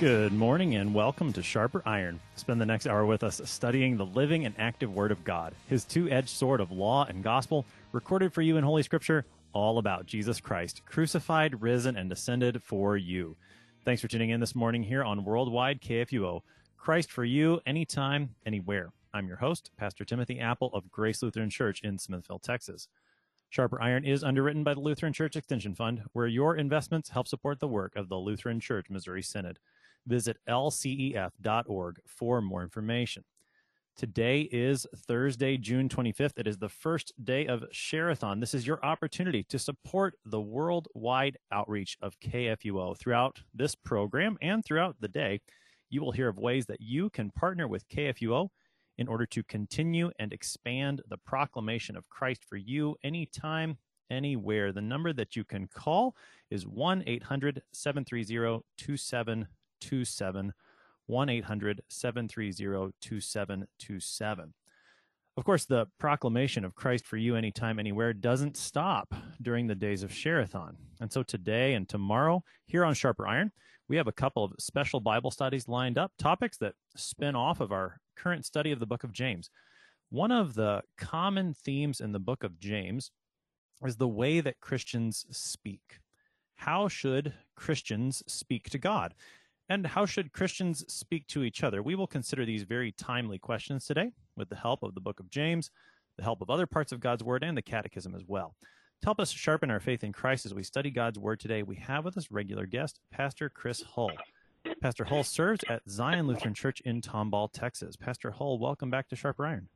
Good morning and welcome to Sharper Iron. Spend the next hour with us studying the living and active Word of God, His two-edged sword of law and gospel, recorded for you in Holy Scripture, all about Jesus Christ, crucified, risen, and ascended for you. Thanks for tuning in this morning here on Worldwide KFUO. Christ for you, anytime, anywhere. I'm your host, Pastor Timothy Apple of Grace Lutheran Church in Smithville, Texas. Sharper Iron is underwritten by the Lutheran Church Extension Fund, where your investments help support the work of the Lutheran Church Missouri Synod. Visit lcef.org for more information. Today is Thursday, June 25th. It is the first day of Share-a-thon. This is your opportunity to support the worldwide outreach of KFUO. Throughout this program and throughout the day, you will hear of ways that you can partner with KFUO in order to continue and expand the proclamation of Christ for you anytime, anywhere. The number that you can call is 1-800-730-2727. 1-800-730-2727. Of course, the proclamation of Christ for you anytime, anywhere doesn't stop during the days of Share-a-thon. And so today and tomorrow here on Sharper Iron, we have a couple of special Bible studies lined up, topics that spin off of our current study of the Book of James. One of the common themes in the Book of James is the way that Christians speak. How should Christians speak to God? And how should Christians speak to each other? We will consider these very timely questions today with the help of the Book of James, the help of other parts of God's Word, and the Catechism as well. To help us sharpen our faith in Christ as we study God's Word today, we have with us regular guest, Pastor Chris Hull. Pastor Hull serves at Zion Lutheran Church in Tomball, Texas. Pastor Hull, welcome back to Sharper Iron.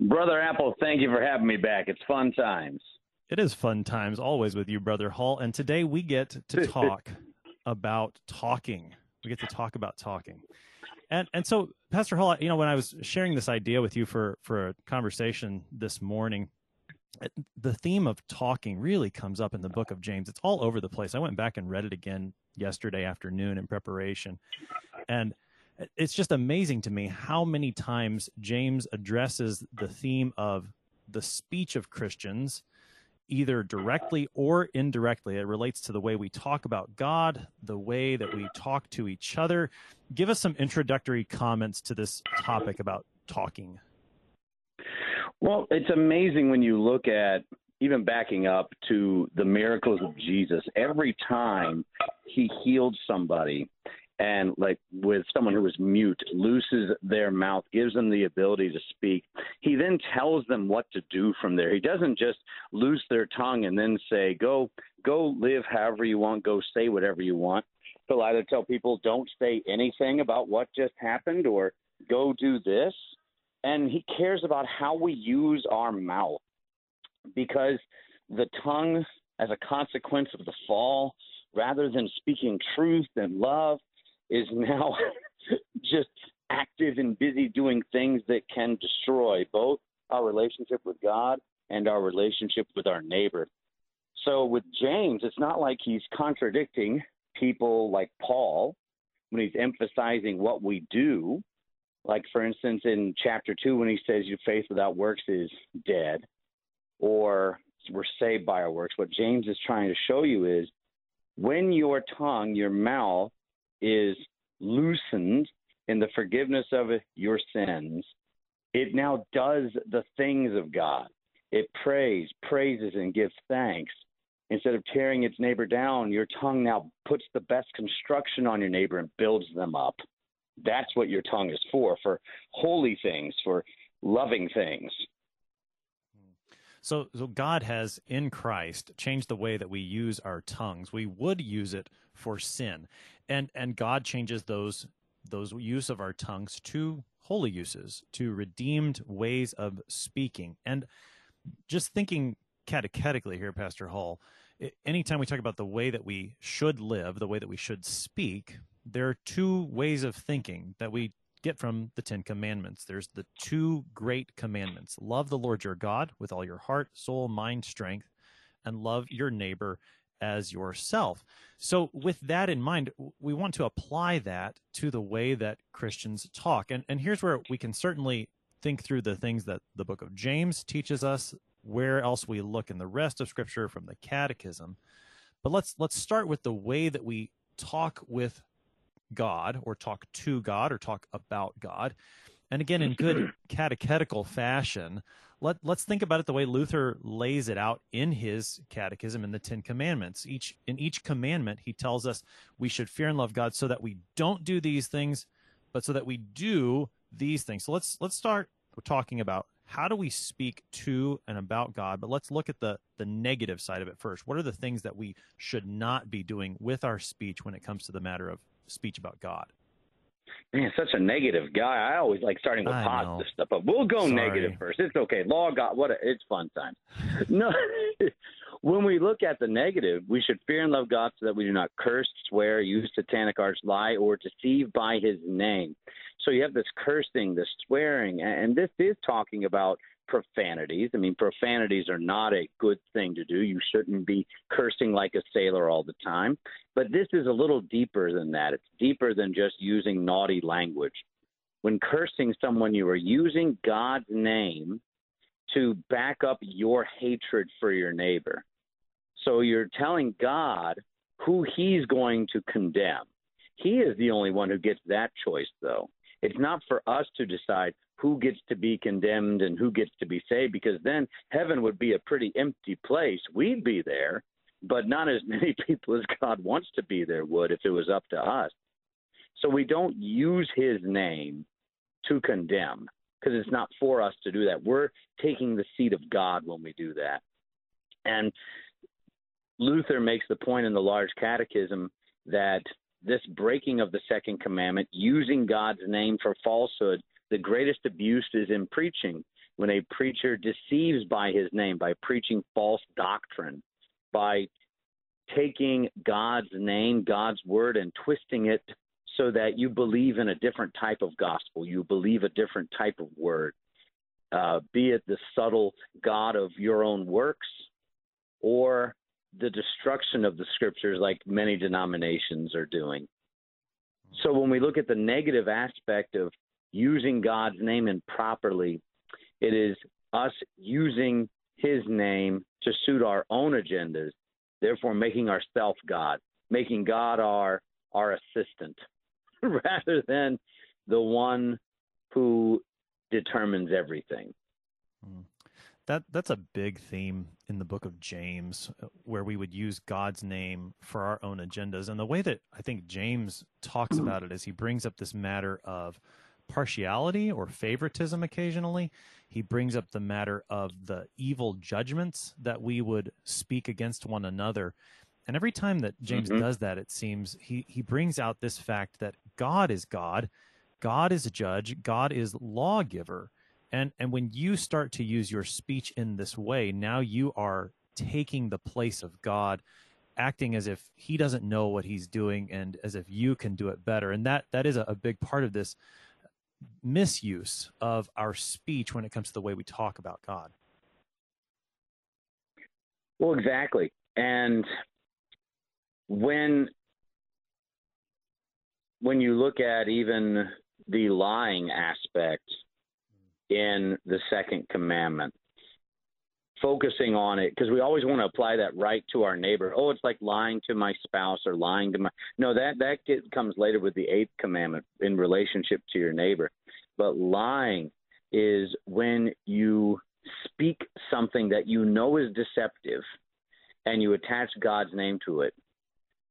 Brother Apple, thank you for having me back. It's fun times. It is fun times always with you, Brother Hull. And today we get to talk about talking. We get to talk about talking. And so, Pastor Hull, you know, when I was sharing this idea with you for a conversation this morning, the theme of talking really comes up in the Book of James. It's all over the place. I went back and read it again yesterday afternoon in preparation. And it's just amazing to me how many times James addresses the theme of the speech of Christians, either directly or indirectly. It relates to the way we talk about God, the way that we talk to each other. Give us some introductory comments to this topic about talking. Well, it's amazing when you look at, even backing up to the miracles of Jesus, every time he healed somebody, and like with someone who was mute, looses their mouth, gives them the ability to speak. He then tells them what to do from there. He doesn't just loose their tongue and then say, go live however you want, go say whatever you want. He'll either tell people don't say anything about what just happened or go do this. And he cares about how we use our mouth, because the tongue, as a consequence of the fall, rather than speaking truth and love, is now just active and busy doing things that can destroy both our relationship with God and our relationship with our neighbor. So with James, it's not like he's contradicting people like Paul when he's emphasizing what we do. Like, for instance, in chapter 2, when he says your faith without works is dead, or we're saved by our works, what James is trying to show you is when your tongue, your mouth, is loosened in the forgiveness of your sins, it now does the things of God. It praises and gives thanks. Instead of tearing its neighbor down, your tongue now puts the best construction on your neighbor and builds them up. That's what your tongue is for holy things, for loving things. So God has, in Christ, changed the way that we use our tongues. We would use it for sin. And God changes those use of our tongues to holy uses, to redeemed ways of speaking. And just thinking catechetically here, Pastor Hull, anytime we talk about the way that we should live, the way that we should speak, there are two ways of thinking that we get from the Ten Commandments. There's the two great commandments. Love the Lord your God with all your heart, soul, mind, strength, and love your neighbor as yourself. So with that in mind, we want to apply that to the way that Christians talk. And here's where we can certainly think through the things that the Book of James teaches us, where else we look in the rest of Scripture from the Catechism. But let's start with the way that we talk with God or talk to God or talk about God. And again, in good catechetical fashion, let's think about it the way Luther lays it out in his catechism in the Ten Commandments. In each commandment, he tells us we should fear and love God so that we don't do these things, but so that we do these things. So let's start talking about how do we speak to and about God, but let's look at the negative side of it first. What are the things that we should not be doing with our speech when it comes to the matter of speech about God? Man, such a negative guy. I always like starting with positive stuff, but we'll go negative first. It's okay. Law, God, it's fun time. No, when we look at the negative, we should fear and love God so that we do not curse, swear, use satanic arts, lie, or deceive by his name. So you have this cursing, this swearing, and this is talking about profanities. I mean, profanities are not a good thing to do. You shouldn't be cursing like a sailor all the time. But this is a little deeper than that. It's deeper than just using naughty language. When cursing someone, you are using God's name to back up your hatred for your neighbor. So you're telling God who he's going to condemn. He is the only one who gets that choice, though. It's not for us to decide who gets to be condemned and who gets to be saved, because then heaven would be a pretty empty place. We'd be there, but not as many people as God wants to be there would if it was up to us. So we don't use his name to condemn, because it's not for us to do that. We're taking the seat of God when we do that. And Luther makes the point in the Large Catechism that this breaking of the second commandment, using God's name for falsehood, the greatest abuse is in preaching, when a preacher deceives by his name, by preaching false doctrine, by taking God's name, God's word, and twisting it so that you believe in a different type of gospel. You believe a different type of word, be it the subtle God of your own works or the destruction of the scriptures like many denominations are doing. So when we look at the negative aspect of using God's name improperly, it is us using his name to suit our own agendas, therefore making ourselves God, making God our assistant rather than the one who determines everything. That's a big theme in the book of James, where we would use God's name for our own agendas. And the way that I think James talks about it is he brings up this matter of partiality or favoritism occasionally. He brings up the matter of the evil judgments that we would speak against one another. And every time that James does that, it seems he brings out this fact that God is God, God is a judge, God is lawgiver. And when you start to use your speech in this way, now you are taking the place of God, acting as if he doesn't know what he's doing and as if you can do it better. And that is a big part of this misuse of our speech when it comes to the way we talk about God. Well, exactly. And when you look at even the lying aspect in the second commandment, focusing on it, because we always want to apply that right to our neighbor. Oh, it's like lying to my spouse or lying to my... No, that comes later with the eighth commandment in relationship to your neighbor. But lying is when you speak something that you know is deceptive and you attach God's name to it.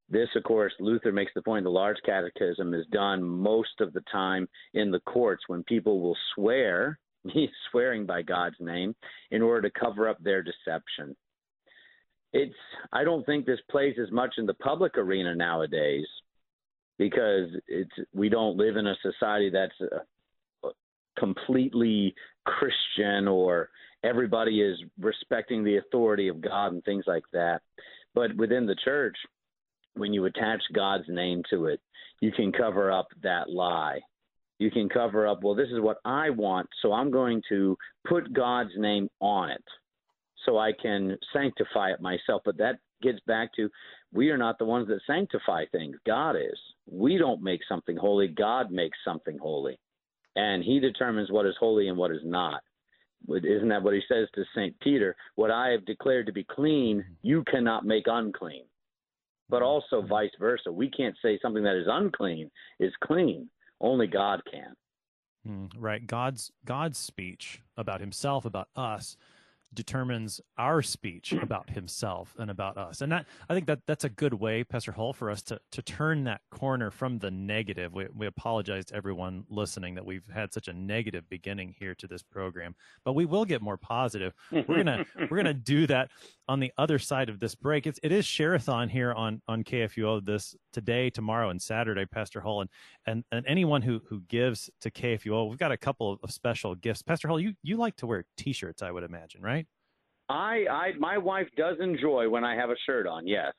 This, of course, Luther makes the point, the Large Catechism is done most of the time in the courts when people will swear... He's swearing by God's name in order to cover up their deception. I don't think this plays as much in the public arena nowadays, because we don't live in a society that's completely Christian or everybody is respecting the authority of God and things like that. But within the church, when you attach God's name to it, you can cover up that lie. You can cover up, well, this is what I want, so I'm going to put God's name on it so I can sanctify it myself. But that gets back to, we are not the ones that sanctify things. God is. We don't make something holy. God makes something holy. And he determines what is holy and what is not. Isn't that what he says to St. Peter? What I have declared to be clean, you cannot make unclean. but also vice versa. We can't say something that is unclean is clean. Only God can. Right. God's speech about himself, about us, determines our speech about himself and about us. And that, I think that that's a good way, Pastor Hull, for us to turn that corner from the negative. We apologize to everyone listening that we've had such a negative beginning here to this program, but we will get more positive. We're gonna do that on the other side of this break. It is Share-a-thon here on KFUO today, tomorrow, and Saturday, Pastor Hull, and anyone who gives to KFUO, we've got a couple of special gifts. Pastor Hull, you like to wear T-shirts, I would imagine, right? My wife does enjoy when I have a shirt on, yes.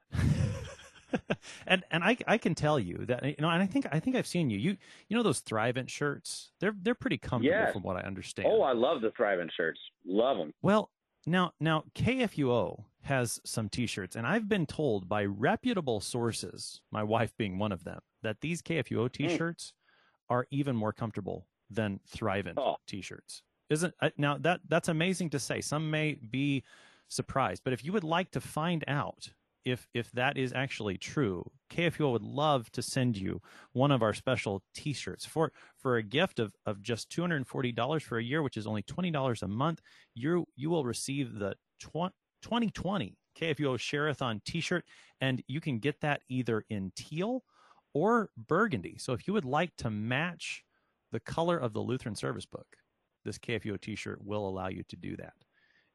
and I can tell you that, you know, and I think I've seen you know those Thrivent shirts. They're pretty comfortable, yes, from what I understand. Oh, I love the Thrivent shirts. Love them. Well, now KFUO has some T-shirts, and I've been told by reputable sources, my wife being one of them, that these KFUO T-shirts are even more comfortable than Thrivent T-shirts. Isn't now that's amazing to say. Some may be surprised, but if you would like to find out if that is actually true, KFUO would love to send you one of our special T-shirts for a gift of just $240 for a year, which is only $20 a month. You will receive the 2020 KFUO Share-a-thon T-shirt, and you can get that either in teal or burgundy. So if you would like to match the color of the Lutheran Service Book, this KFUO T-shirt will allow you to do that.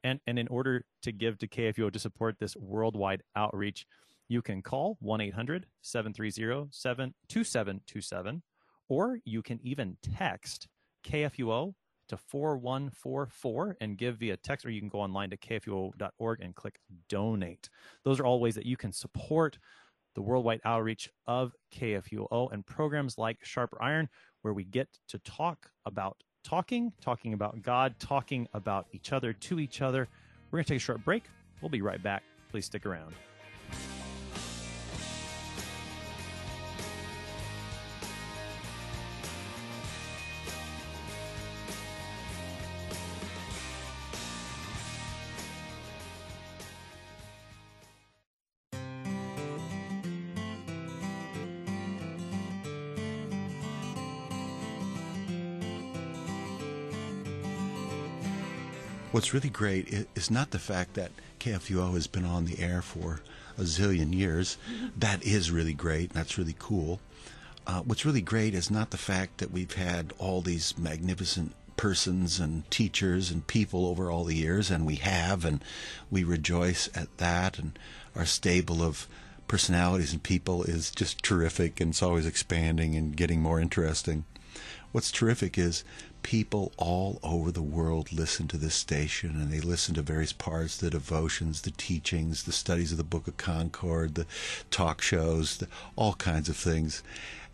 And in order to give to KFUO to support this worldwide outreach, you can call 1-800-730-2727, or you can even text KFUO to 41444 and give via text, or you can go online to kfuo.org and click donate. Those are all ways that you can support the worldwide outreach of KFUO and programs like Sharper Iron, where we get to talk about talking about God, talking about each other, to each other. We're going to take a short break. We'll be right back. Please stick around. What's really great is not the fact that KFUO has been on the air for a zillion years. That is really great. That's really cool. What's really great is not the fact that we've had all these magnificent persons and teachers and people over all the years, and we have, and we rejoice at that, and our stable of personalities and people is just terrific, and it's always expanding and getting more interesting. What's terrific is people all over the world listen to this station, and they listen to various parts, the devotions, the teachings, the studies of the Book of Concord, the talk shows, all kinds of things.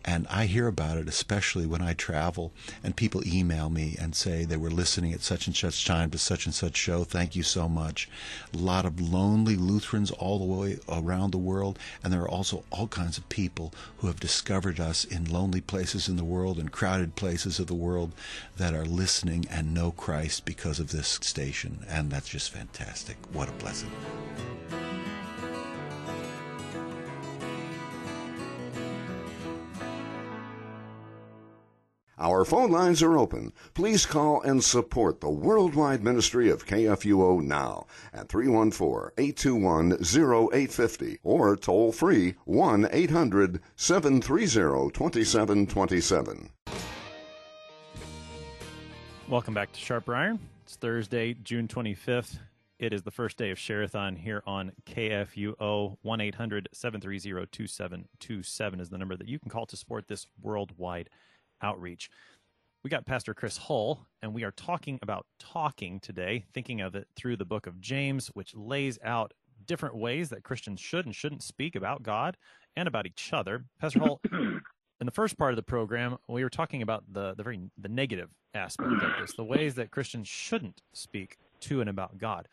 And I hear about it, especially when I travel, and people email me and say they were listening at such and such time to such and such show. Thank you so much. A lot of lonely Lutherans all the way around the world, and there are also all kinds of people who have discovered us in lonely places in the world and crowded places of the world that are listening and know Christ because of this station, and that's just fantastic. What a blessing. Our phone lines are open. Please call and support the worldwide ministry of KFUO now at 314-821-0850 or toll free 1-800-730-2727. Welcome back to Sharper Iron. It's Thursday, June 25th. It is the first day of Share-a-thon here on KFUO. 1-800-730-2727 is the number that you can call to support this worldwide outreach. We got Pastor Chris Hull, and we are talking about talking today, thinking of it through the Book of James, which lays out different ways that Christians should and shouldn't speak about God and about each other. Pastor Hull, in the first part of the program, we were talking about the negative aspect of this, the ways that Christians shouldn't speak to and about God.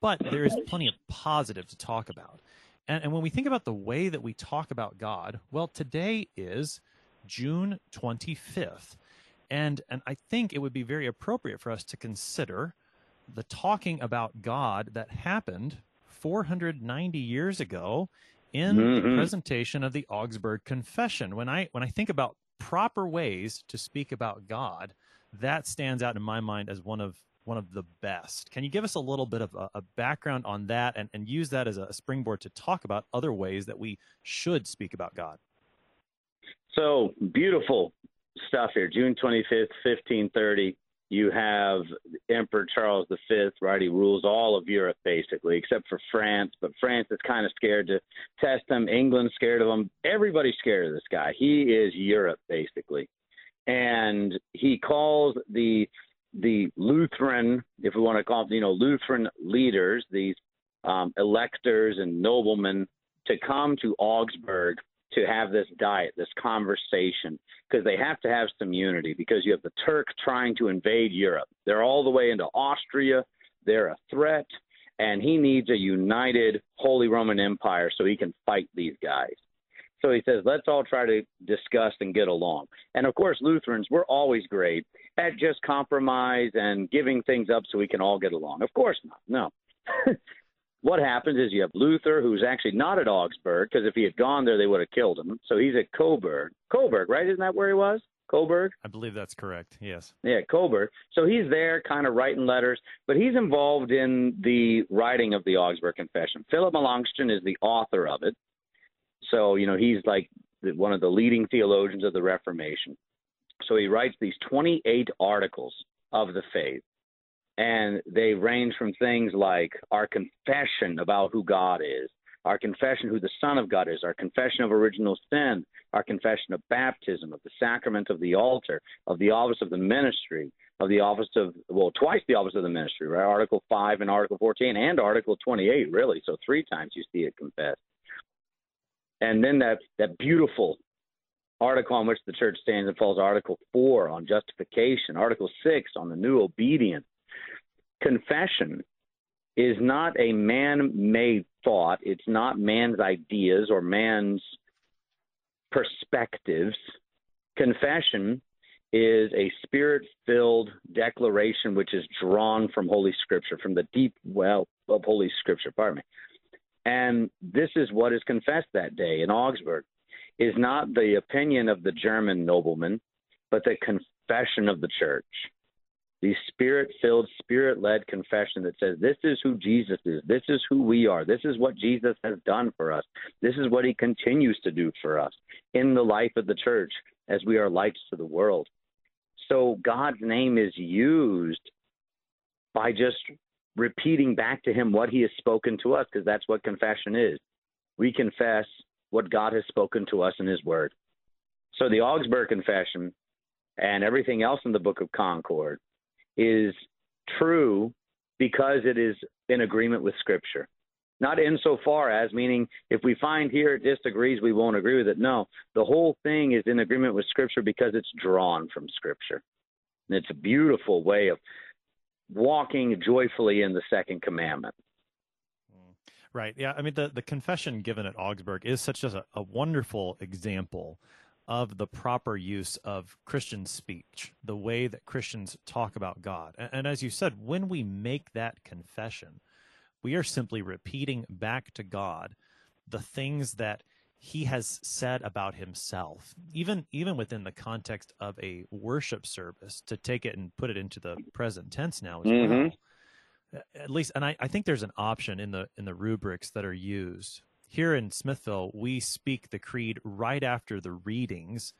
But there is plenty of positive to talk about. And when we think about the way that we talk about God, well, today is June 25th, and I think it would be very appropriate for us to consider the talking about God that happened 490 years ago in the presentation of the Augsburg Confession. When I think about proper ways to speak about God, that stands out in my mind as one of the best. Can you give us a little bit of a background on that and use that as a springboard to talk about other ways that we should speak about God? So beautiful stuff here. June 25th, 1530, you have Emperor Charles V, right? He rules all of Europe, basically, except for France. But France is kind of scared to test him. England's scared of him. Everybody's scared of this guy. He is Europe, basically. And he calls the Lutheran, if we want to call them, Lutheran leaders, these electors and noblemen, to come to Augsburg to have this diet, this conversation, because they have to have some unity, because you have the Turk trying to invade Europe. They're all the way into Austria. They're a threat, and he needs a united Holy Roman Empire so he can fight these guys. So he says, let's all try to discuss and get along. And, of course, Lutherans, we're always great at just compromise and giving things up so we can all get along. Of course not. No. What happens is you have Luther, who's actually not at Augsburg, because if he had gone there, they would have killed him. So he's at Coburg. Coburg, right? Isn't that where he was? Coburg? I believe that's correct, yes. Yeah, Coburg. So he's there kind of writing letters, but he's involved in the writing of the Augsburg Confession. Philip Melanchthon is the author of it. So, he's like one of the leading theologians of the Reformation. So he writes these 28 articles of the faith. And they range from things like our confession about who God is, our confession who the Son of God is, our confession of original sin, our confession of baptism, of the sacrament of the altar, of the office of the ministry, of the office of, well, twice the office of the ministry, right? Article 5 and Article 14 and Article 28, really. So three times you see it confessed. And then that beautiful article on which the church stands and falls, Article 4 on justification, Article 6 on the new obedience. Confession is not a man-made thought. It's not man's ideas or man's perspectives. Confession is a spirit-filled declaration which is drawn from Holy Scripture, from the deep well of Holy Scripture. Pardon me. And this is what is confessed that day in Augsburg, is not the opinion of the German nobleman, but the confession of the church. The spirit-filled, spirit-led confession that says, this is who Jesus is. This is who we are. This is what Jesus has done for us. This is what he continues to do for us in the life of the church as we are lights to the world. So God's name is used by just repeating back to him what he has spoken to us, because that's what confession is. We confess what God has spoken to us in his word. So the Augsburg Confession and everything else in the Book of Concord is true because it is in agreement with Scripture. Not insofar as, meaning if we find here it disagrees, we won't agree with it. No, the whole thing is in agreement with Scripture because it's drawn from Scripture. And it's a beautiful way of walking joyfully in the second commandment. Right. Yeah. I mean, the confession given at Augsburg is such a wonderful example of the proper use of Christian speech, the way that Christians talk about God. And as you said, when we make that confession, we are simply repeating back to God the things that he has said about himself, even within the context of a worship service, to take it and put it into the present tense now as well. At least, and I think there's an option in the rubrics that are used. Here in Smithville, we speak the creed right after the readings,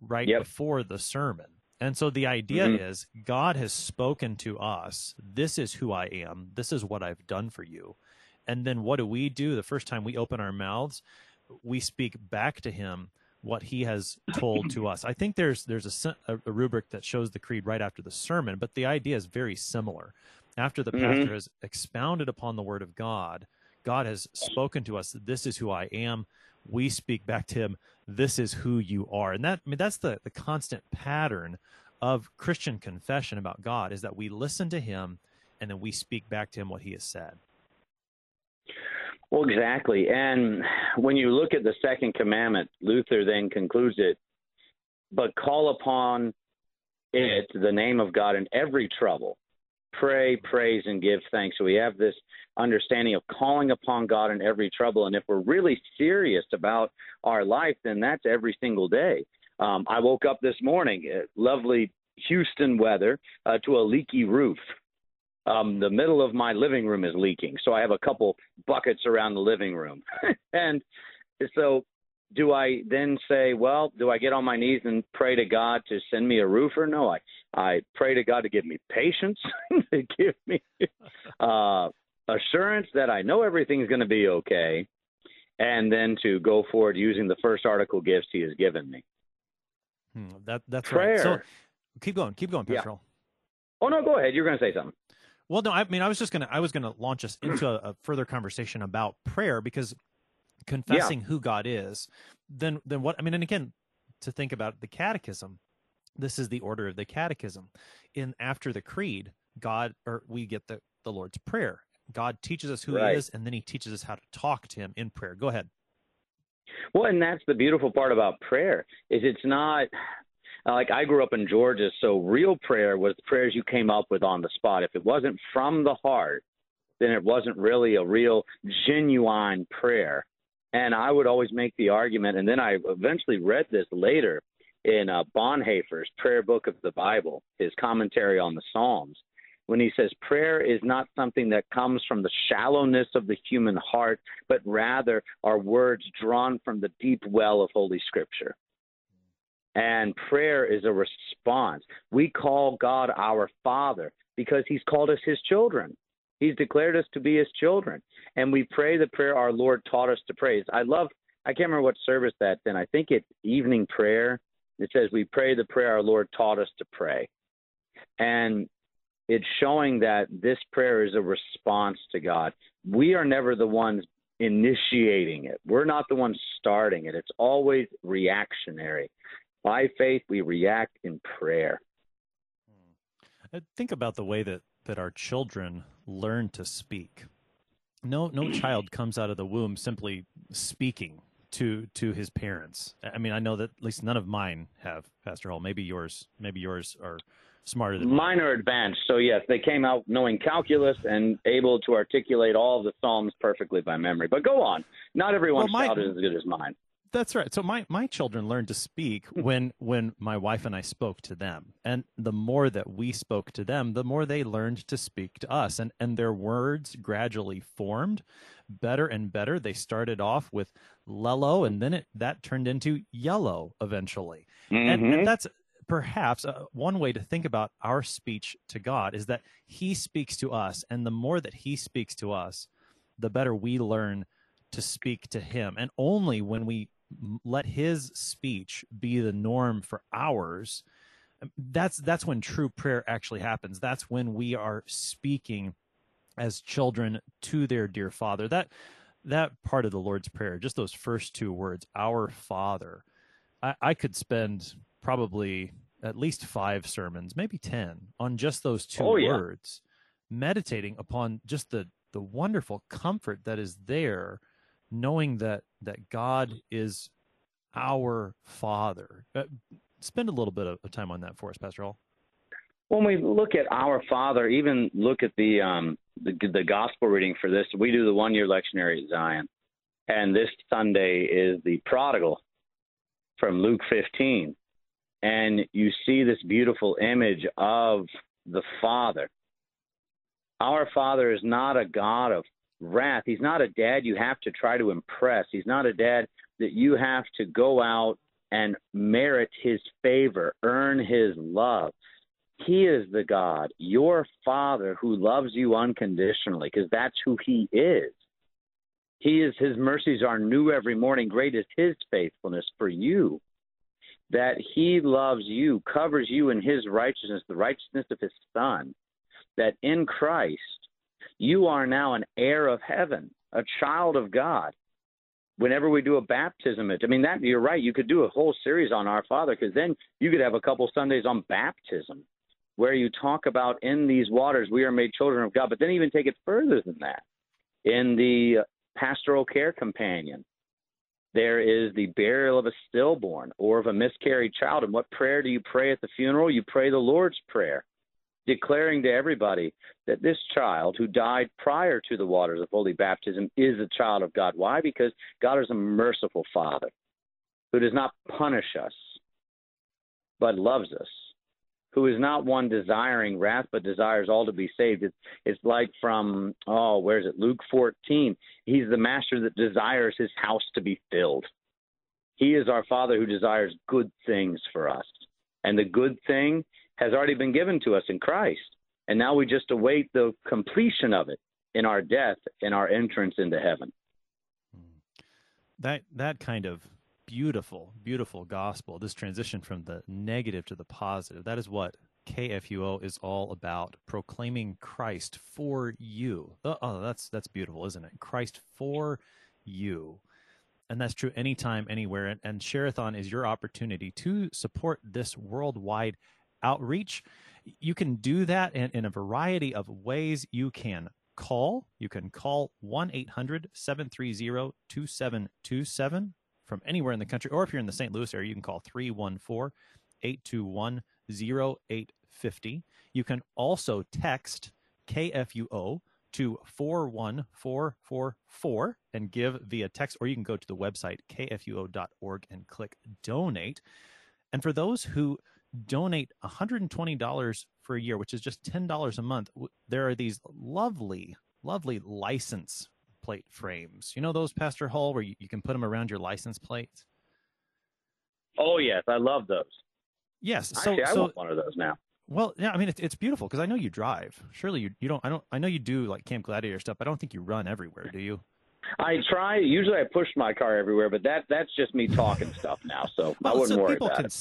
right before the sermon. And so the idea is God has spoken to us. This is who I am. This is what I've done for you. And then what do? The first time we open our mouths, we speak back to him what he has told to us. I think there's a rubric that shows the creed right after the sermon, but the idea is very similar. After the pastor has expounded upon the word of God, God has spoken to us. This is who I am. We speak back to him. This is who you are. And that's the constant pattern of Christian confession about God, is that we listen to him and then we speak back to him what he has said. Well, exactly. And when you look at the second commandment, Luther then concludes it, but call upon it the name of God in every trouble pray, praise, and give thanks. So we have this understanding of calling upon God in every trouble. And if we're really serious about our life, then that's every single day. I woke up this morning, lovely Houston weather, to a leaky roof. The middle of my living room is leaking, so I have a couple buckets around the living room. And so do I then say, well, do I get on my knees and pray to God to send me a roofer? No, I pray to God to give me patience, to give me assurance that I know everything's going to be okay, and then to go forward using the first article gifts he has given me. That's prayer. Right. So keep going, Patrol. Yeah. Oh, no, go ahead. You're going to say something. Well, no, I mean, I was going to launch us into a further conversation about prayer, because confessing who God is, then what, I mean, and again, to think about the catechism, this is the order of the catechism. After the creed, we get the Lord's Prayer. God teaches us who he is, and then he teaches us how to talk to him in prayer. Go ahead. Well, and that's the beautiful part about prayer, is it's not... Like, I grew up in Georgia, so real prayer was the prayers you came up with on the spot. If it wasn't from the heart, then it wasn't really a real, genuine prayer. And I would always make the argument, and then I eventually read this later in Bonhoeffer's Prayer Book of the Bible, his commentary on the Psalms, when he says prayer is not something that comes from the shallowness of the human heart, but rather are words drawn from the deep well of Holy Scripture. And prayer is a response. We call God our Father because he's called us his children. He's declared us to be his children. And we pray the prayer our Lord taught us to pray. I can't remember what service that's in. I think it's evening prayer. It says we pray the prayer our Lord taught us to pray. And it's showing that this prayer is a response to God. We are never the ones initiating it. We're not the ones starting it. It's always reactionary. By faith, we react in prayer. I think about the way that our children learn to speak. No child comes out of the womb simply speaking to his parents. I mean, I know that at least none of mine have, Pastor Hull. Maybe yours are smarter than mine. Mine are advanced, so yes, they came out knowing calculus and able to articulate all of the Psalms perfectly by memory. But go on. Not everyone's child is as good as mine. That's right. So my children learned to speak when my wife and I spoke to them. And the more that we spoke to them, the more they learned to speak to us. And their words gradually formed better and better. They started off with lello, and then that turned into yellow eventually. Mm-hmm. And that's perhaps one way to think about our speech to God, is that he speaks to us. And the more that he speaks to us, the better we learn to speak to him. And only when we let his speech be the norm for ours, that's when true prayer actually happens. That's when we are speaking as children to their dear Father. That part of the Lord's Prayer, just those first two words, our Father, I could spend probably at least 5 sermons, maybe 10, on just those two words, meditating upon just the wonderful comfort that is there, knowing that God is our Father. Spend a little bit of time on that for us, Pastor Hall. When we look at our Father, even look at the gospel reading for this. We do the one-year lectionary at Zion, and this Sunday is the prodigal from Luke 15. And you see this beautiful image of the Father. Our Father is not a God of wrath. He's not a dad you have to try to impress. He's not a dad that you have to go out and merit his favor, earn his love. He is the God, your Father, who loves you unconditionally, because that's who he is. His mercies are new every morning. Great is his faithfulness for you, that he loves you, covers you in his righteousness, the righteousness of his Son, that in Christ, you are now an heir of heaven, a child of God. Whenever we do a baptism, you're right. You could do a whole series on our Father, because then you could have a couple Sundays on baptism, where you talk about in these waters we are made children of God. But then even take it further than that. In the pastoral care companion, there is the burial of a stillborn or of a miscarried child. And what prayer do you pray at the funeral? You pray the Lord's Prayer. declaring to everybody that this child who died prior to the waters of holy baptism is a child of God. Why? Because God is a merciful Father who does not punish us, but loves us, who is not one desiring wrath, but desires all to be saved. It's like from, Luke 14. He's the master that desires his house to be filled. He is our Father who desires good things for us. And the good thing has already been given to us in Christ. And now we just await the completion of it in our death and our entrance into heaven. That kind of beautiful, beautiful gospel, this transition from the negative to the positive, that is what KFUO is all about, proclaiming Christ for you. Oh, that's beautiful, isn't it? Christ for you. And that's true anytime, anywhere. And Share-a-thon is your opportunity to support this worldwide outreach. You can do that in a variety of ways. You can call. You can call 1-800-730-2727 from anywhere in the country. Or if you're in the St. Louis area, you can call 314-821-0850. You can also text KFUO to 41444 and give via text, or you can go to the website kfuo.org and click donate. And for those who donate $120 for a year, which is just $10 a month, there are these lovely, lovely license plate frames. You know those, Pastor Hull, where you can put them around your license plates? Oh, yes. I love those. Yes. Actually, I want one of those now. Well, yeah, I mean, it's beautiful because I know you drive. Surely you don't. I know you do like Camp Gladiator stuff. I don't think you run everywhere, do you? I try. Usually, I push my car everywhere, but that's just me talking stuff now. So well, I wouldn't worry about it.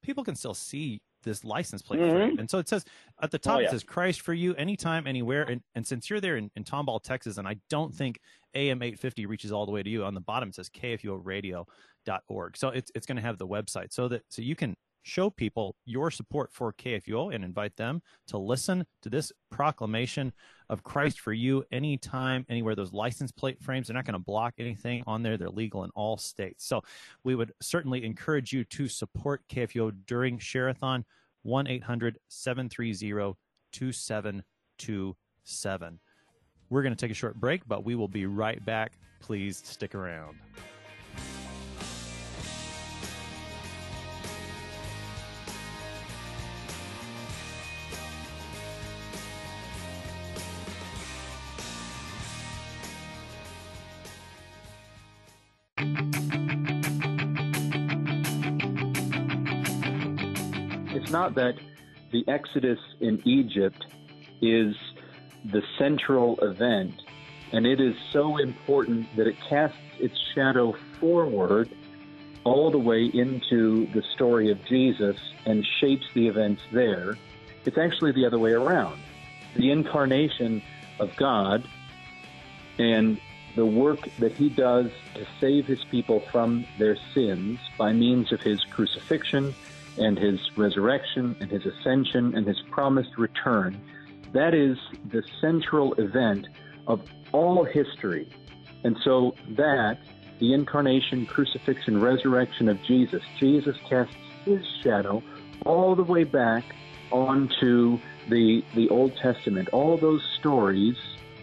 People can still see this license plate frame, and so it says at the top. It says Christ for you, anytime, anywhere, and since you're there in Tomball, Texas, and I don't think AM 850 reaches all the way to you. On the bottom it says KFUOradio.org. So it's going to have the website so you can show people your support for KFUO and invite them to listen to this proclamation of Christ for you anytime, anywhere. Those license plate frames, they're not going to block anything on there. They're legal in all states. So we would certainly encourage you to support KFUO during Share-a-thon. 1-800-730-2727. We're going to take a short break, but we will be right back. Please stick around. Not that the Exodus in Egypt is the central event, and it is so important that it casts its shadow forward all the way into the story of Jesus and shapes the events there. It's actually the other way around. The incarnation of God and the work that he does to save his people from their sins by means of his crucifixion and his resurrection and his ascension and his promised return, that is the central event of all history. And so that, the incarnation, crucifixion, resurrection of Jesus, Jesus casts his shadow all the way back onto the Old Testament. All those stories,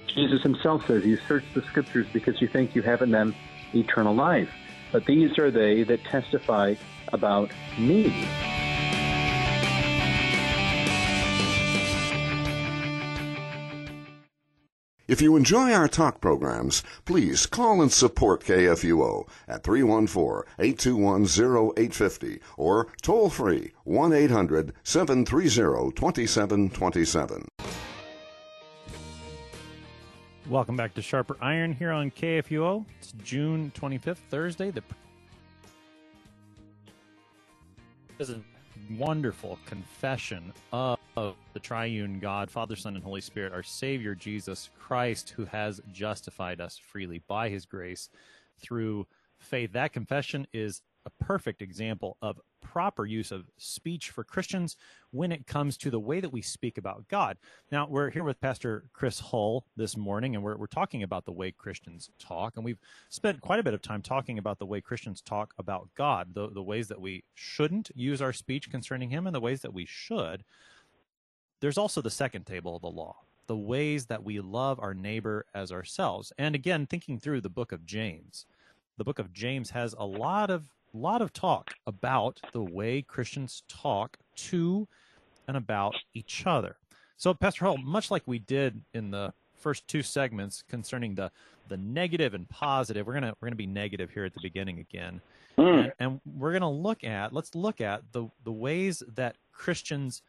Jesus himself says, you search the scriptures because you think you have in them eternal life, but these are they that testify about me. If you enjoy our talk programs, please call and support KFUO at 314-821-0850 or toll free 1-800-730-2727. Welcome back to Sharper Iron here on KFUO. It's June 25th, Thursday. This is a wonderful confession of the triune God, Father, Son, and Holy Spirit, our Savior, Jesus Christ, who has justified us freely by his grace through faith. That confession is a perfect example of proper use of speech for Christians when it comes to the way that we speak about God. Now, we're here with Pastor Chris Hull this morning, and we're talking about the way Christians talk, and we've spent quite a bit of time talking about the way Christians talk about God, the ways that we shouldn't use our speech concerning him and the ways that we should. There's also the second table of the law, the ways that we love our neighbor as ourselves. And again, thinking through the Book of James, the Book of James has a lot of talk about the way Christians talk to and about each other. So, Pastor Hull, much like we did in the first two segments concerning the negative and positive, we're gonna be negative here at the beginning again, and we're gonna look at the ways that Christians,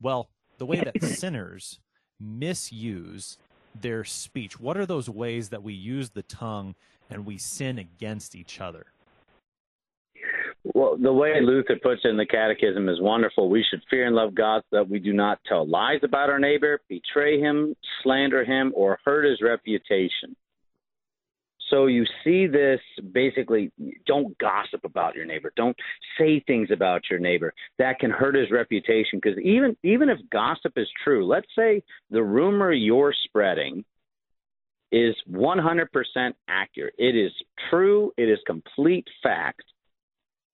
well, the way that sinners misuse their speech. What are those ways that we use the tongue and we sin against each other? Well, the way Luther puts it in the Catechism is wonderful. We should fear and love God so that we do not tell lies about our neighbor, betray him, slander him, or hurt his reputation. So you see this basically, don't gossip about your neighbor. Don't say things about your neighbor. That can hurt his reputation, because even if gossip is true, let's say the rumor you're spreading is 100% accurate. It is true. It is complete fact.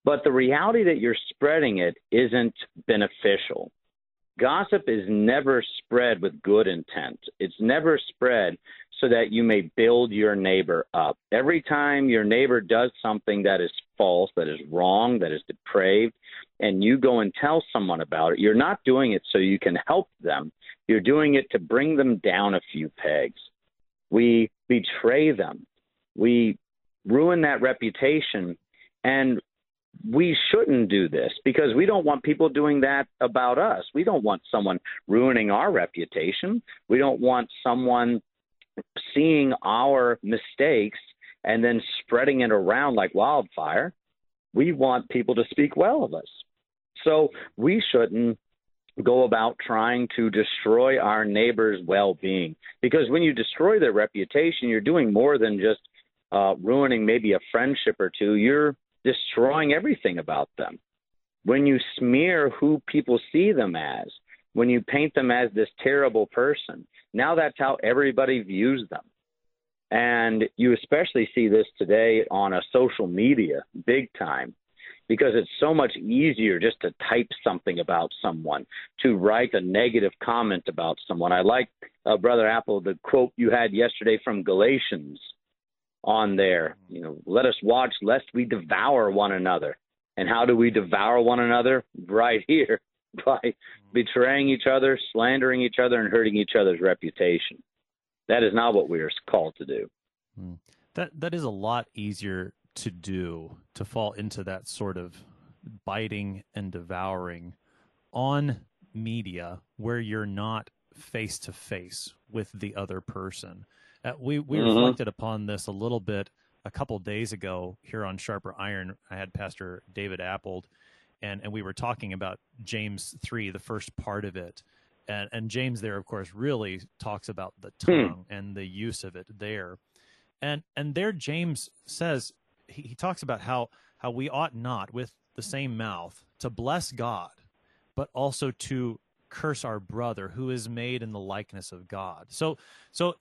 But the reality that you're spreading it isn't beneficial. Gossip is never spread with good intent. It's never spread so that you may build your neighbor up. Every time your neighbor does something that is false, that is wrong, that is depraved, and you go and tell someone about it, you're not doing it so you can help them. You're doing it to bring them down a few pegs. We betray them. We ruin that reputation, and we shouldn't do this, because we don't want people doing that about us. We don't want someone ruining our reputation. We don't want someone seeing our mistakes and then spreading it around like wildfire. We want people to speak well of us. So we shouldn't go about trying to destroy our neighbor's well-being, because when you destroy their reputation, you're doing more than just ruining maybe a friendship or two. You're destroying everything about them. When you smear who people see them as, when you paint them as this terrible person, now that's how everybody views them. And you especially see this today on a social media big time, because it's so much easier just to type something about someone, to write a negative comment about someone. I like, Brother Apple, the quote you had yesterday from Galatians on there, you know, let us watch lest we devour one another. And how do we devour one another? Right here, by betraying each other, slandering each other, and hurting each other's reputation. That is not what we are called to do. That is a lot easier to do, to fall into that sort of biting and devouring on media where you're not face to face with the other person. We reflected upon this a little bit a couple days ago here on Sharper Iron. I had Pastor David Appold, and we were talking about James 3, the first part of it. And James there, of course, really talks about the tongue and the use of it there. And there James says, he talks about how we ought not, with the same mouth, to bless God, but also to curse our brother who is made in the likeness of God. So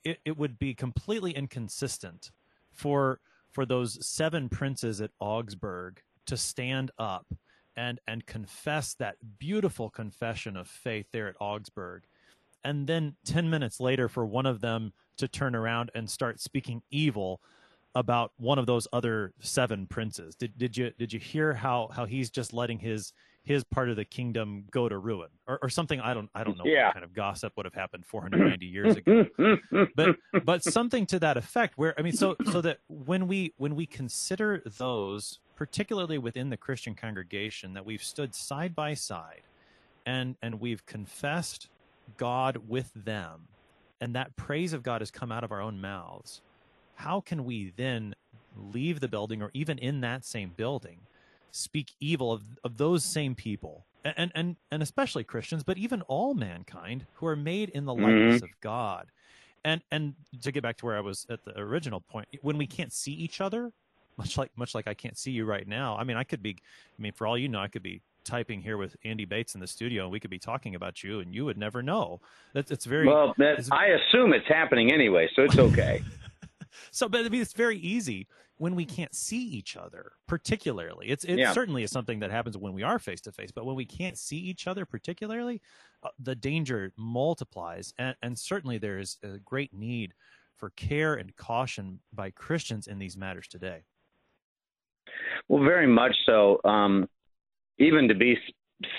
it would be completely inconsistent for those seven princes at Augsburg to stand up and confess that beautiful confession of faith there at Augsburg, and then 10 minutes later for one of them to turn around and start speaking evil about one of those other seven princes. Did you hear how he's just letting his part of the kingdom go to ruin or something? I don't know what kind of gossip would have happened 490 years ago, but something to that effect, where, I mean, so that when we consider those, particularly within the Christian congregation, that we've stood side by side and we've confessed God with them, and that praise of God has come out of our own mouths, how can we then leave the building, or even in that same building, speak evil of those same people, and especially Christians, but even all mankind who are made in the likeness of God? And to get back to where I was at the original point, when we can't see each other, much like I can't see you right now. I mean, for all you know, I could be typing here with Andy Bates in the studio, and we could be talking about you, and you would never know. I assume it's happening anyway, so it's okay. So, but it's very easy when we can't see each other, particularly. It certainly is something that happens when we are face to face, but when we can't see each other, particularly, the danger multiplies. And certainly there is a great need for care and caution by Christians in these matters today. Well, very much so. Even to be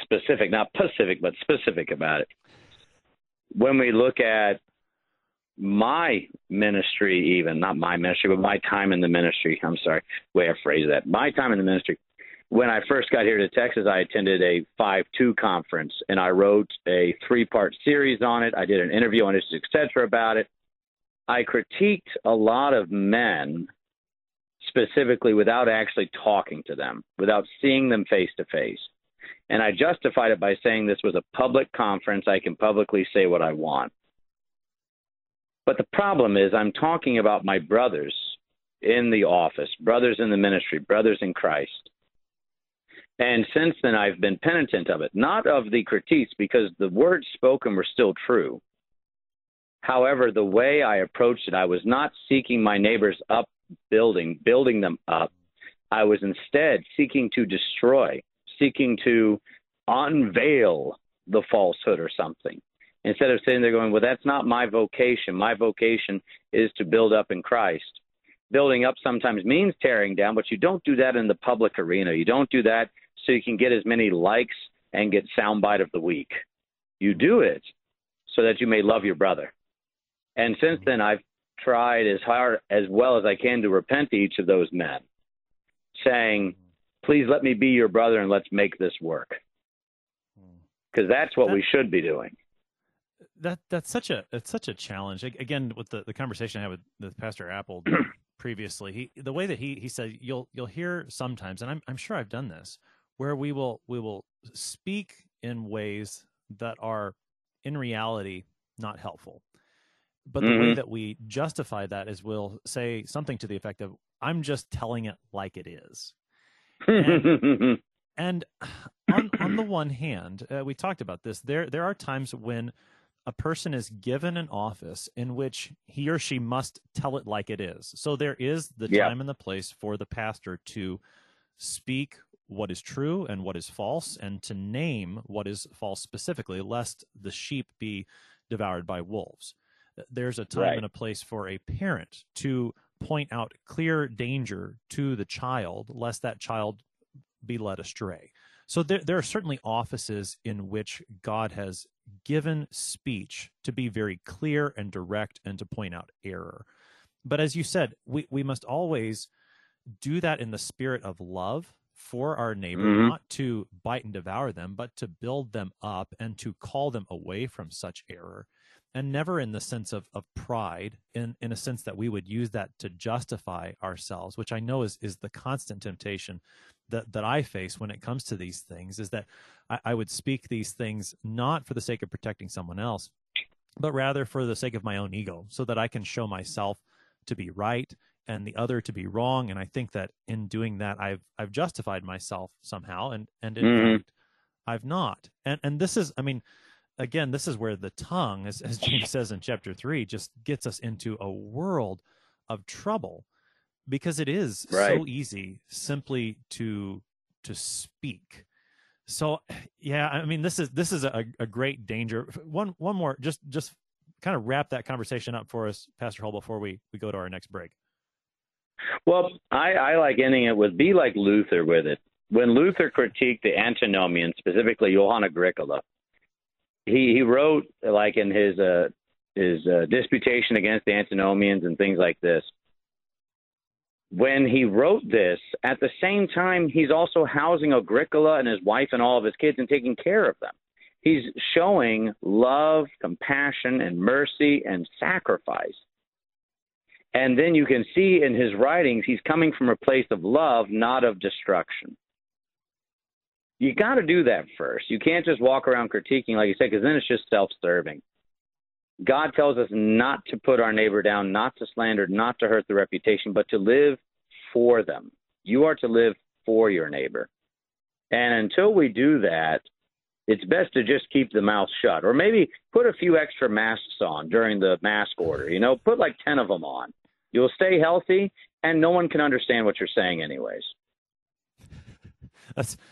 specific, not Pacific, but specific about it. When we look at my ministry, even not my ministry, but my time in the ministry, I'm sorry, way I phrased that, my time in the ministry. When I first got here to Texas, I attended a 5-2 conference, and I wrote a 3-part series on it. I did an interview on it, etc. about it. I critiqued a lot of men specifically without actually talking to them, without seeing them face to face. And I justified it by saying this was a public conference. I can publicly say what I want. But the problem is I'm talking about my brothers in the office, brothers in the ministry, brothers in Christ. And since then, I've been penitent of it, not of the critiques, because the words spoken were still true. However, the way I approached it, I was not seeking my neighbors up, building them up. I was instead seeking to destroy, seeking to unveil the falsehood or something. Instead of sitting there going, well, that's not my vocation. My vocation is to build up in Christ. Building up sometimes means tearing down, but you don't do that in the public arena. You don't do that so you can get as many likes and get soundbite of the week. You do it so that you may love your brother. And since then, I've tried as hard as well as I can to repent to each of those men, saying, please let me be your brother and let's make this work. Because that's what we should be doing. That's such a challenge. Again, with the conversation I had with Pastor Apple previously, the way that he said you'll hear sometimes, and I'm sure I've done this, where we will speak in ways that are in reality not helpful. But the way that we justify that is we'll say something to the effect of, I'm just telling it like it is. And on the one hand, we talked about this, there are times when a person is given an office in which he or she must tell it like it is. So there is the time and the place for the pastor to speak what is true and what is false, and to name what is false specifically, lest the sheep be devoured by wolves. There's a time and a place for a parent to point out clear danger to the child, lest that child be led astray. So there are certainly offices in which God has given speech to be very clear and direct and to point out error. But as you said, we must always do that in the spirit of love for our neighbor, not to bite and devour them, but to build them up and to call them away from such error. And never in the sense of pride, in a sense that we would use that to justify ourselves, which I know is the constant temptation that I face when it comes to these things, is that I would speak these things not for the sake of protecting someone else, but rather for the sake of my own ego, so that I can show myself to be right and the other to be wrong. And I think that in doing that, I've justified myself somehow, and in fact, I've not. And this is, I mean, again, this is where the tongue, as James says in chapter 3, just gets us into a world of trouble, because it is so easy simply to speak. So, yeah, I mean, this is a great danger. One more, just kind of wrap that conversation up for us, Pastor Hull, before we go to our next break. Well, I like ending it with, be like Luther with it. When Luther critiqued the Antinomians, specifically Johann Agricola, He wrote, like in his Disputation against the Antinomians and things like this. When he wrote this, at the same time, he's also housing Agricola and his wife and all of his kids and taking care of them. He's showing love, compassion, and mercy and sacrifice. And then you can see in his writings, he's coming from a place of love, not of destruction. You got to do that first. You can't just walk around critiquing, like you said, because then it's just self-serving. God tells us not to put our neighbor down, not to slander, not to hurt the reputation, but to live for them. You are to live for your neighbor. And until we do that, it's best to just keep the mouth shut, or maybe put a few extra masks on during the mask order. You know, put like 10 of them on You'll stay healthy, and no one can understand what you're saying anyways.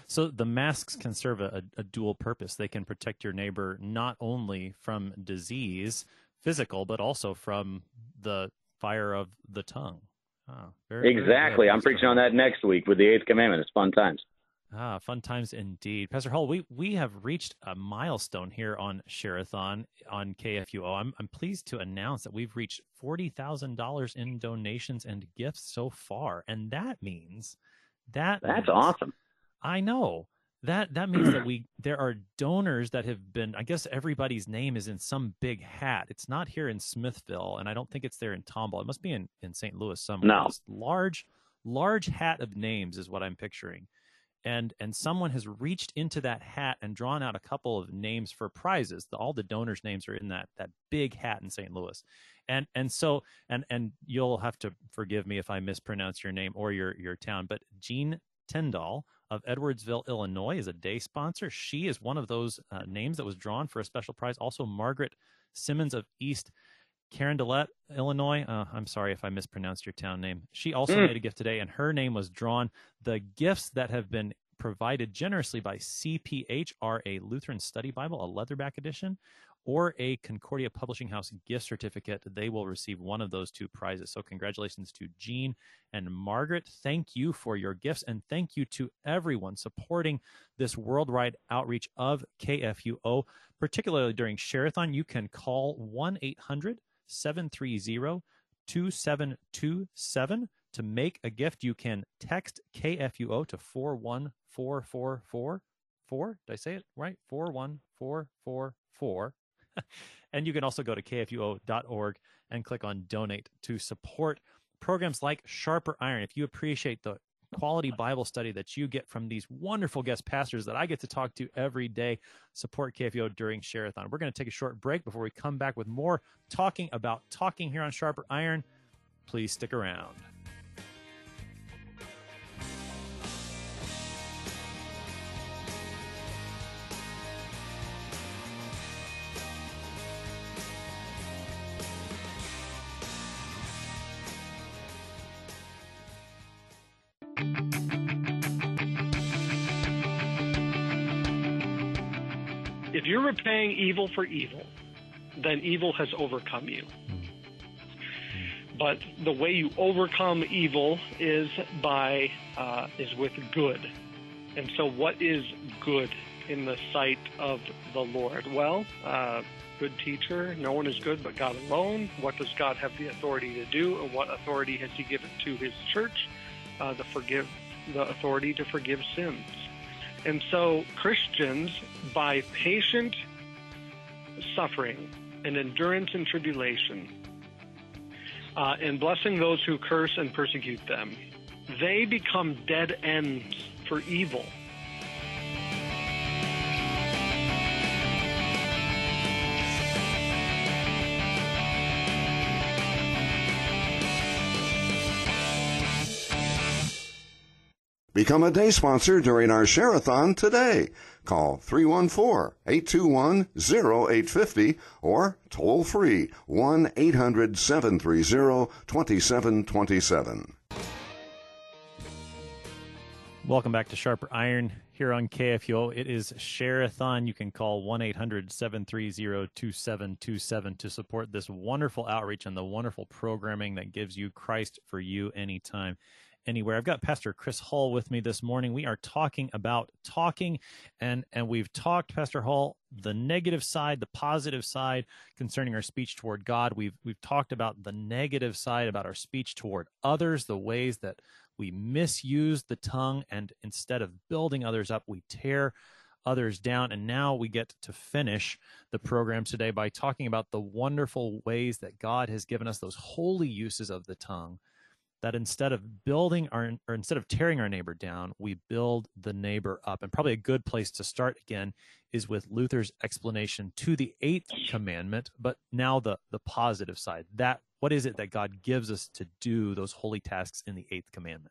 So the masks can serve a dual purpose. They can protect your neighbor not only from disease, physical, but also from the fire of the tongue. Oh, very, exactly. Very I'm preaching on that next week with the Eighth Commandment. It's fun times. Ah, fun times indeed. Pastor Hull, we have reached a milestone here on Share-a-thon on KFUO. I'm pleased to announce that we've reached $40,000 in donations and gifts so far. And that means that's awesome. I know. That means that there are donors that have been, I guess everybody's name is in some big hat. It's not here in Smithville, and I don't think it's there in Tomball. It must be in St. Louis somewhere. No. This large hat of names is what I'm picturing. And someone has reached into that hat and drawn out a couple of names for prizes. All the donors' names are in that big hat in St. Louis. And so you'll have to forgive me if I mispronounce your name or your town, but Jean Tyndall of Edwardsville, Illinois, is a day sponsor. She is one of those names that was drawn for a special prize. Also, Margaret Simmons of East Carondelet, Illinois. I'm sorry if I mispronounced your town name. She also made a gift today, and her name was drawn. The gifts that have been provided generously by CPH are a Lutheran Study Bible, a leatherback edition, or a Concordia Publishing House gift certificate. They will receive one of those two prizes. So congratulations to Jean and Margaret. Thank you for your gifts, and thank you to everyone supporting this worldwide outreach of KFUO, particularly during Share-a-thon. You can call 1-800-730-2727 to make a gift. You can text KFUO to 41444. Did I say it right? 41444. And you can also go to kfuo.org and click on Donate to support programs like Sharper Iron. If you appreciate the quality Bible study that you get from these wonderful guest pastors that I get to talk to every day, support KFUO during Share-a-thon. We're going to take a short break before we come back with more Talking About Talking here on Sharper Iron. Please stick around. If you're repaying evil for evil, then evil has overcome you. But the way you overcome evil is with good. And so, what is good in the sight of the Lord? Well, good teacher, no one is good but God alone. What does God have the authority to do, and what authority has He given to His church? The authority to forgive sins. And so Christians, by patient suffering and endurance in tribulation, and blessing those who curse and persecute them, they become dead ends for evil. Become a day sponsor during our Share-a-thon today. Call 314-821-0850 or toll free 1-800-730-2727. Welcome back to Sharper Iron here on KFUO. It is Share-a-thon. You can call 1-800-730-2727 to support this wonderful outreach and the wonderful programming that gives you Christ for you anytime, anywhere. I've got Pastor Chris Hull with me this morning. We are talking about talking, and we've talked, Pastor Hull, the negative side, the positive side concerning our speech toward God. We've talked about the negative side, about our speech toward others, the ways that we misuse the tongue, and instead of building others up, we tear others down. And now we get to finish the program today by talking about the wonderful ways that God has given us, those holy uses of the tongue, that instead of tearing our neighbor down, we build the neighbor up. And probably a good place to start again is with Luther's explanation to the Eighth Commandment, but now the positive side. That what is it that God gives us to do, those holy tasks in the Eighth Commandment?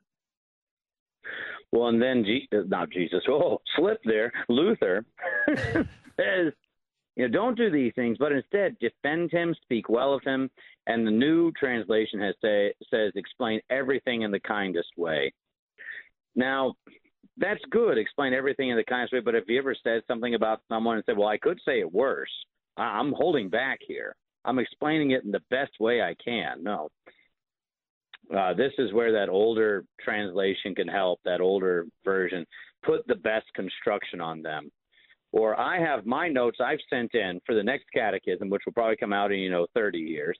Well, and then Luther says, You know, don't do these things, but instead defend him, speak well of him. And the New Translation says explain everything in the kindest way. Now, that's good, explain everything in the kindest way, but if you ever said something about someone and said, well, I could say it worse, I'm holding back here, I'm explaining it in the best way I can. No. This is where that older translation can help, that older version. Put the best construction on them. Or I have my notes I've sent in for the next catechism, which will probably come out in, 30 years,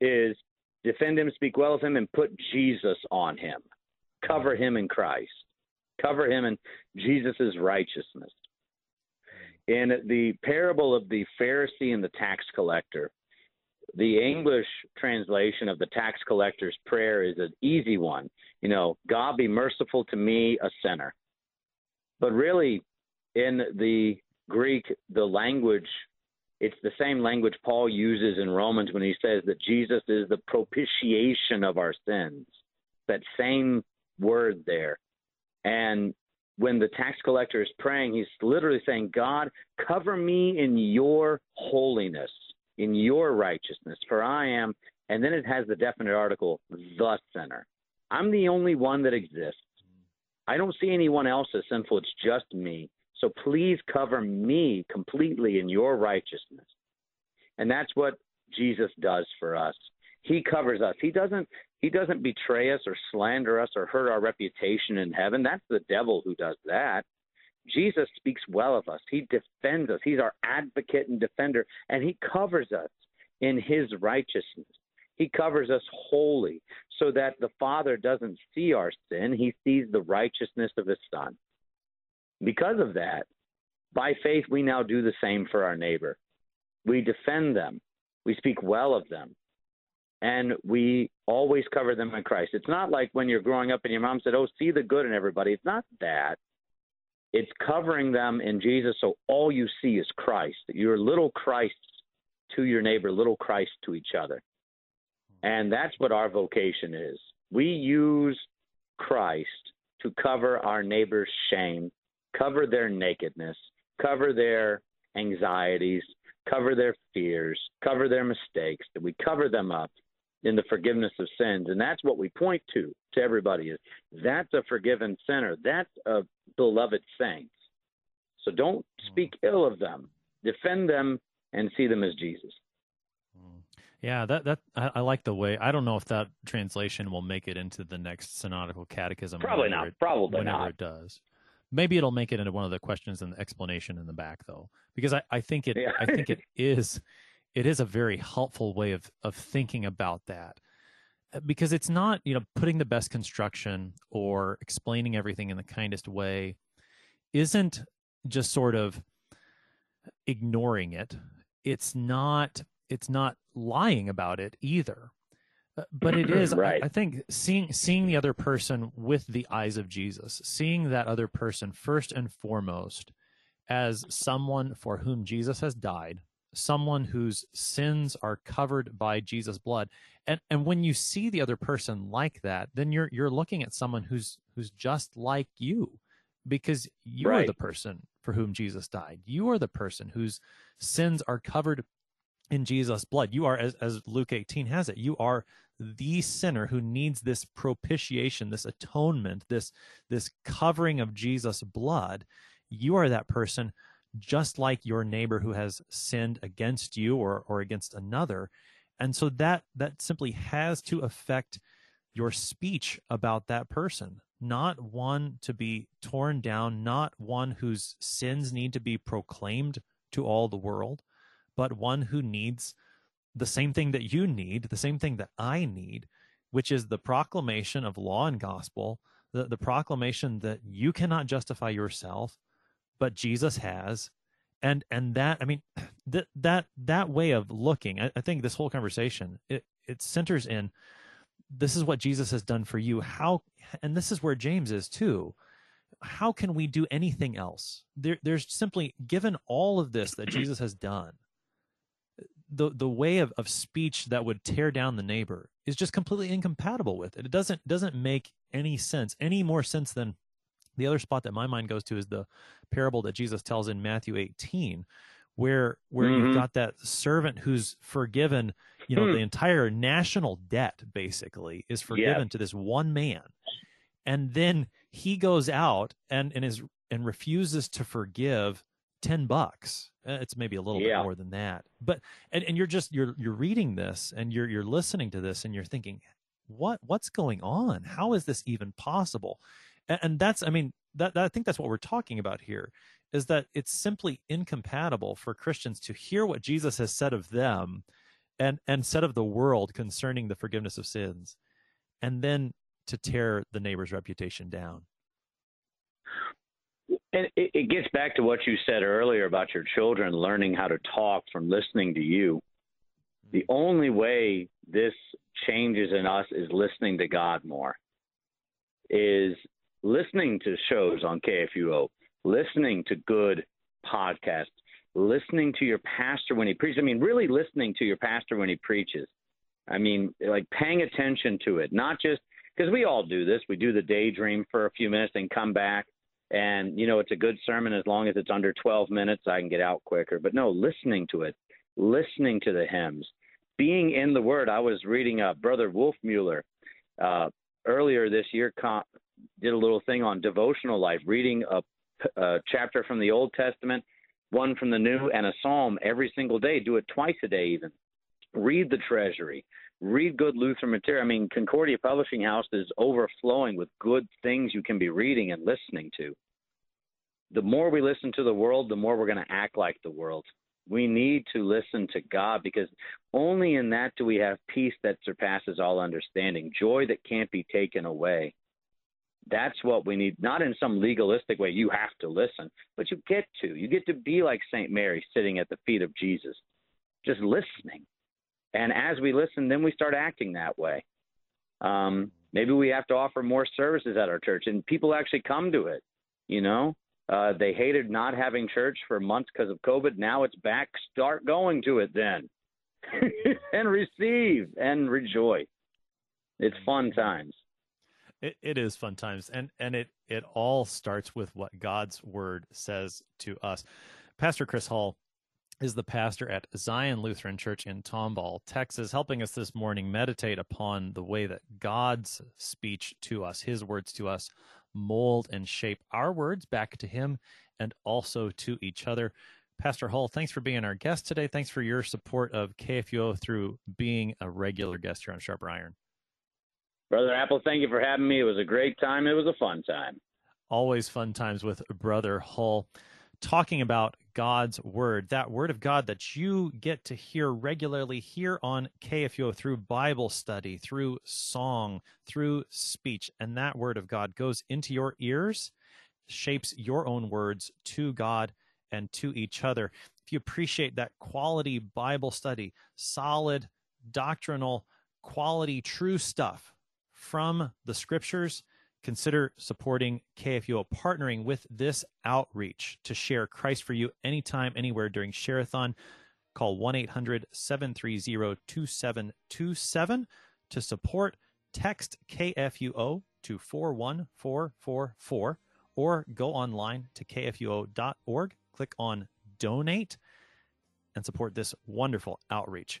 is defend him, speak well of him, and put Jesus on him. Cover him in Christ. Cover him in Jesus' righteousness. In the parable of the Pharisee and the tax collector, the English translation of the tax collector's prayer is an easy one. God be merciful to me, a sinner. But really, in the Greek, the language, it's the same language Paul uses in Romans when he says that Jesus is the propitiation of our sins. That same word there. And when the tax collector is praying, he's literally saying, God, cover me in your holiness, in your righteousness, for I am, and then it has the definite article, the sinner. I'm the only one that exists. I don't see anyone else as sinful. It's just me. So please cover me completely in your righteousness. And that's what Jesus does for us. He covers us. He doesn't betray us or slander us or hurt our reputation in heaven. That's the devil who does that. Jesus speaks well of us. He defends us. He's our advocate and defender, and he covers us in his righteousness. He covers us wholly so that the Father doesn't see our sin. He sees the righteousness of his Son. Because of that, by faith, we now do the same for our neighbor. We defend them. We speak well of them. And we always cover them in Christ. It's not like when you're growing up and your mom said, oh, see the good in everybody. It's not that. It's covering them in Jesus so all you see is Christ. You're little Christ to your neighbor, little Christ to each other. And that's what our vocation is. We use Christ to cover our neighbor's shame, cover their nakedness, cover their anxieties, cover their fears, cover their mistakes, that we cover them up in the forgiveness of sins. And that's what we point to everybody is that's a forgiven sinner. That's a beloved saint. So don't speak ill of them, defend them and see them as Jesus. Yeah, I like the way. I don't know if that translation will make it into the next synodical catechism. Probably not. Whenever it does. Maybe it'll make it into one of the questions and the explanation in the back, though, because I think it is a very helpful way of thinking about that, because it's not, putting the best construction or explaining everything in the kindest way isn't just sort of ignoring it. It's not lying about it either, but it is, right. I think seeing the other person with the eyes of Jesus, seeing that other person first and foremost as someone for whom Jesus has died, someone whose sins are covered by Jesus' blood. And when you see the other person like that, then you're looking at someone who's just like you, because you right. are the person for whom Jesus died. You are the person whose sins are covered in Jesus' blood. You are, as Luke 18 has it, you are the sinner who needs this propitiation, this atonement, this covering of Jesus' blood. You are that person, just like your neighbor who has sinned against you or against another. And so that simply has to affect your speech about that person, not one to be torn down, not one whose sins need to be proclaimed to all the world, but one who needs the same thing that you need, the same thing that I need, which is the proclamation of law and gospel, the proclamation that you cannot justify yourself, but Jesus has, and that, I mean, that way of looking, I think this whole conversation, it centers in, this is what Jesus has done for you. How, and this is where James is too. How can we do anything else? There's simply, given all of this that Jesus has done, the way of speech that would tear down the neighbor is just completely incompatible with it. It doesn't make any sense, any more sense than. The other spot that my mind goes to is the parable that Jesus tells in Matthew 18, where mm-hmm. you've got that servant who's forgiven, you know, the entire national debt basically is forgiven to this one man. And then he goes out and refuses to forgive $10. It's maybe a little bit more than that. But and you're reading this and you're listening to this and you're thinking, what's going on? How is this even possible? And that's, I mean, I think that's what we're talking about here, is that it's simply incompatible for Christians to hear what Jesus has said of them and said of the world concerning the forgiveness of sins, and then to tear the neighbor's reputation down. And it gets back to what you said earlier about your children learning how to talk from listening to you. The only way this changes in us is listening to God more, is listening to shows on KFUO, listening to good podcasts, listening to your pastor when he preaches. I mean, really listening to your pastor when he preaches. I mean, like paying attention to it, not just because we all do this. We do the daydream for a few minutes and come back. And, you know, it's a good sermon as long as it's under 12 minutes, I can get out quicker. But no, listening to it, listening to the hymns, being in the Word. I was reading Brother Wolf Mueller earlier this year, did a little thing on devotional life, reading a chapter from the Old Testament, one from the New, and a psalm every single day. Do it twice a day even. Read the treasury. Read good Lutheran material. I mean, Concordia Publishing House is overflowing with good things you can be reading and listening to. The more we listen to the world, the more we're going to act like the world. We need to listen to God, because only in that do we have peace that surpasses all understanding, joy that can't be taken away. That's what we need, not in some legalistic way. You have to listen, but you get to be like St. Mary sitting at the feet of Jesus, just listening. And as we listen, then we start acting that way. Maybe we have to offer more services at our church, and people actually come to it. You know, they hated not having church for months because of COVID. Now it's back. Start going to it then and receive and rejoice. It's fun times. It is fun times. And it all starts with what God's word says to us. Pastor Chris Hall is the pastor at Zion Lutheran Church in Tomball, Texas, helping us this morning meditate upon the way that God's speech to us, his words to us, mold and shape our words back to him and also to each other. Pastor Hull, thanks for being our guest today. Thanks for your support of KFUO through being a regular guest here on Sharper Iron. Brother Apple, thank you for having me. It was a great time. It was a fun time. Always fun times with Brother Hull, talking about God's word, that word of God that you get to hear regularly here on KFUO through Bible study, through song, through speech. And that word of God goes into your ears, shapes your own words to God and to each other. If you appreciate that quality Bible study, solid, doctrinal, quality, true stuff from the scriptures, consider supporting KFUO, partnering with this outreach to share Christ for you anytime, anywhere during Share-a-thon. Call 1-800-730-2727 to support. Text KFUO to 41444 or go online to kfuo.org, click on Donate, and support this wonderful outreach.